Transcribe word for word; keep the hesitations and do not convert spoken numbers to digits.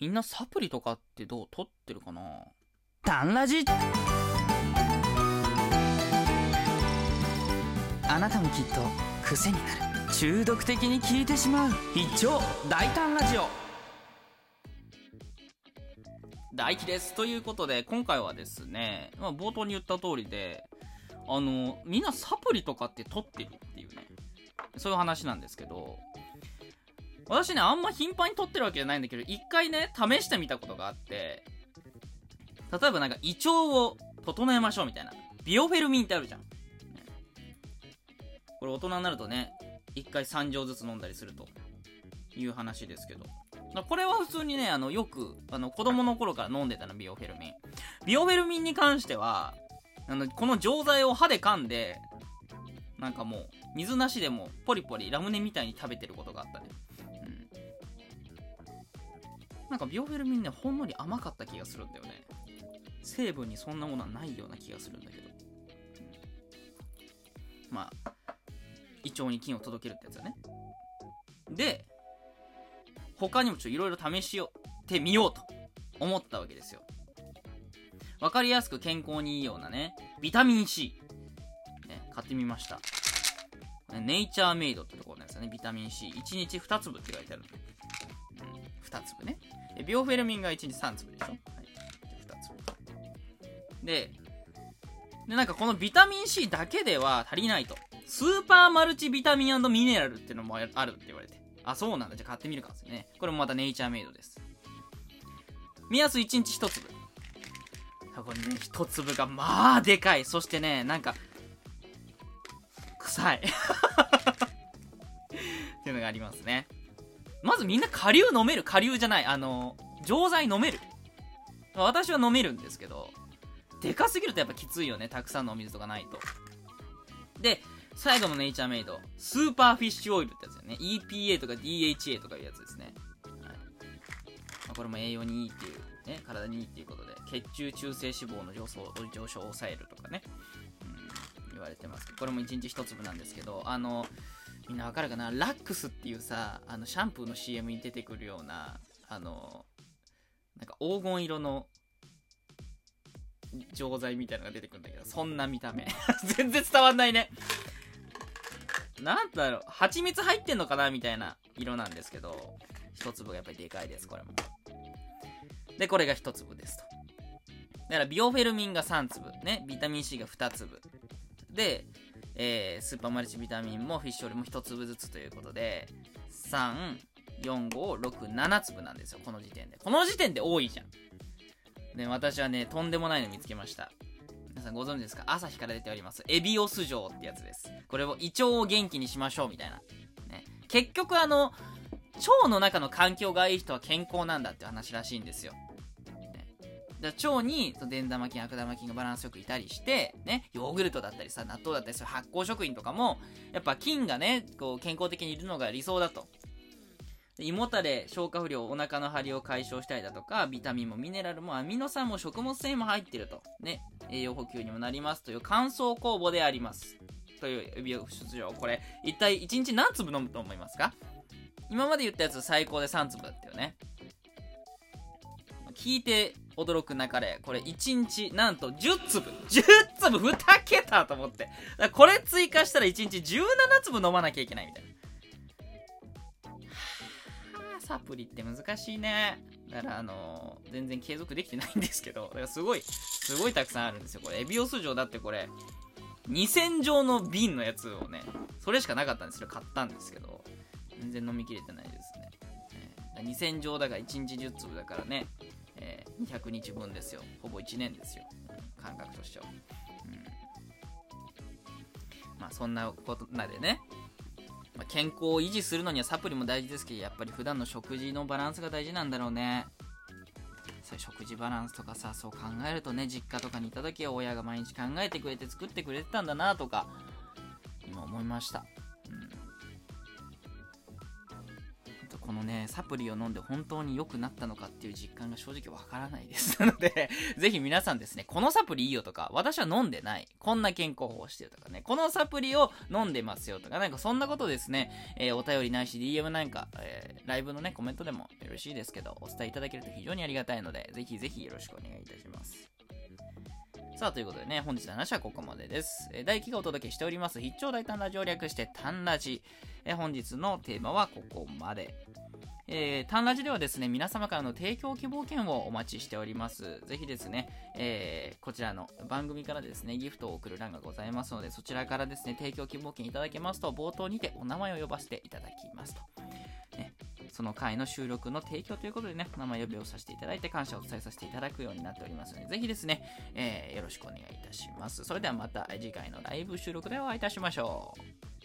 みんなサプリとかってどう取ってるかな。タンラジ、あなたもきっと癖になる、中毒的に聞いてしまう一丁大胆ラジオ、大輝です。ということで今回はですね、まあ、冒頭に言った通りで、あのみんなサプリとかって取ってるっていうね、そういう話なんですけど、私ねあんま頻繁に取ってるわけじゃないんだけど、一回ね試してみたことがあって、例えばなんか胃腸を整えましょうみたいな、ビオフェルミンってあるじゃん。これ大人になるとねいっかいさん錠ずつ飲んだりするという話ですけど、これは普通にねあのよくあの子供の頃から飲んでたの、ビオフェルミン。ビオフェルミンに関してはあのこの錠剤を歯で噛んで、なんかもう水なしでもポリポリラムネみたいに食べてることがあったね、うん、なんかビオフェルミンねほんのり甘かった気がするんだよね。成分にそんなものはないような気がするんだけど、うん、まあ胃腸に菌を届けるってやつだね。で他にもちょっといろいろ試してみようと思ったわけですよ。わかりやすく健康にいいようなねビタミン C、ね、買ってみました。ネイチャーメイドってところなんですよね。ビタミン C いちにちに粒って書いてある、うん、に粒ね。ビオフェルミンがいちにちさん粒でしょ、はい、に粒で、でなんかこのビタミン C だけでは足りないと、スーパーマルチビタミン&ミネラルってのもあるって言われて、あ、そうなんだ、じゃあ買ってみるかですね。これもまたネイチャーメイドです。目安いちにちひと粒。これねひと粒がまあでかい。そしてねなんか臭いっていうのがありますね。まずみんな顆粒飲める、顆粒じゃないあの錠剤飲める、私は飲めるんですけど、でかすぎるとやっぱきついよね、たくさんのお水とかないと。で最後のネイチャーメイド、スーパーフィッシュオイルってやつよね。 イーピーエー とか ディーエイチエー とかいうやつですね、はい。まあ、これも栄養にいいっていう、ね、体にいいっていうことで、血中中性脂肪の上昇を抑えるとかね、うん、言われてますけど、これもいちにちひと粒なんですけど、あのみんなわかるかな、ラックスっていうさ、あのシャンプーの シーエム に出てくるような、あのなんか黄金色の錠剤みたいなのが出てくるんだけど、そんな見た目全然伝わんないね。なんだろう、蜂蜜入ってんのかなみたいな色なんですけど、一粒がやっぱりでかいです。これもで、これが一粒ですと。だからビオフェルミンがさん粒ね、ビタミン C がに粒で、えー、スーパーマルチビタミンもフィッシュオイルもひと粒ずつということでさん、よん、ご、ろく、なな粒なんですよ。この時点でこの時点で多いじゃん。で私はねとんでもないの見つけました。皆さんご存知ですか？朝日から出ておりますエビオス錠ってやつです。これを胃腸を元気にしましょうみたいな、ね、結局あの腸の中の環境がいい人は健康なんだって話らしいんですよ、ね、だから腸に善玉菌悪玉菌がバランスよくいたりして、ね、ヨーグルトだったりさ、納豆だったりさ、発酵食品とかもやっぱ菌がねこう健康的にいるのが理想だと。胃もたれ、消化不良、お腹の張りを解消したりだとか、ビタミンもミネラルもアミノ酸も食物繊維も入ってるとね、栄養補給にもなりますという乾燥酵母でありますというエビオス錠。これ一体いちにち何粒飲むと思いますか？今まで言ったやつ最高でさん粒だったよね。聞いて驚くなかれ、これいちにちなんとじゅう粒、じゅう粒に桁と思って、これ追加したらいちにちじゅうなな粒飲まなきゃいけないみたいな。サプリって難しいね。だからあのー、全然継続できてないんですけど、だからすごいすごいたくさんあるんですよ。これエビオス錠だってこれにせん錠の瓶のやつをね、それしかなかったんですよ、買ったんですけど全然飲みきれてないですね、えー、にせん錠だからいちにちじゅう粒だからね、えー、にひゃくにちぶんですよ。ほぼいちねんですよ、感覚としては、うん、まあそんなことなんでね、健康を維持するのにはサプリも大事ですけど、やっぱり普段の食事のバランスが大事なんだろうね。そういう食事バランスとかさ、そう考えるとね、実家とかにいた時は親が毎日考えてくれて作ってくれてたんだなとか今思いました、うん、このねサプリを飲んで本当に良くなったのかっていう実感が正直わからないです。なのでぜひ皆さんですね、このサプリいいよとか、私は飲んでない、こんな健康法をしてるとかね、このサプリを飲んでますよとか、なんかそんなことですね、えー、お便りないし ディーエム なんか、えー、ライブのねコメントでもよろしいですけど、お伝えいただけると非常にありがたいので、ぜひぜひよろしくお願いいたします。さあということでね、本日の話はここまでです。えー、大輝がお届けしております、必聴大胆ラジオ略してタンラジ。えー、本日のテーマはここまで。えー、タンラジではですね、皆様からの提供希望券をお待ちしております。ぜひですね、えー、こちらの番組からですね、ギフトを送る欄がございますので、そちらからですね、提供希望券いただけますと、冒頭にてお名前を呼ばせていただきますと。ね、その回の収録の提供ということでね、名前呼びをさせていただいて感謝を伝えさせていただくようになっておりますので、ぜひですね、えー、よろしくお願いいたします。それではまた次回のライブ収録でお会いいたしましょう。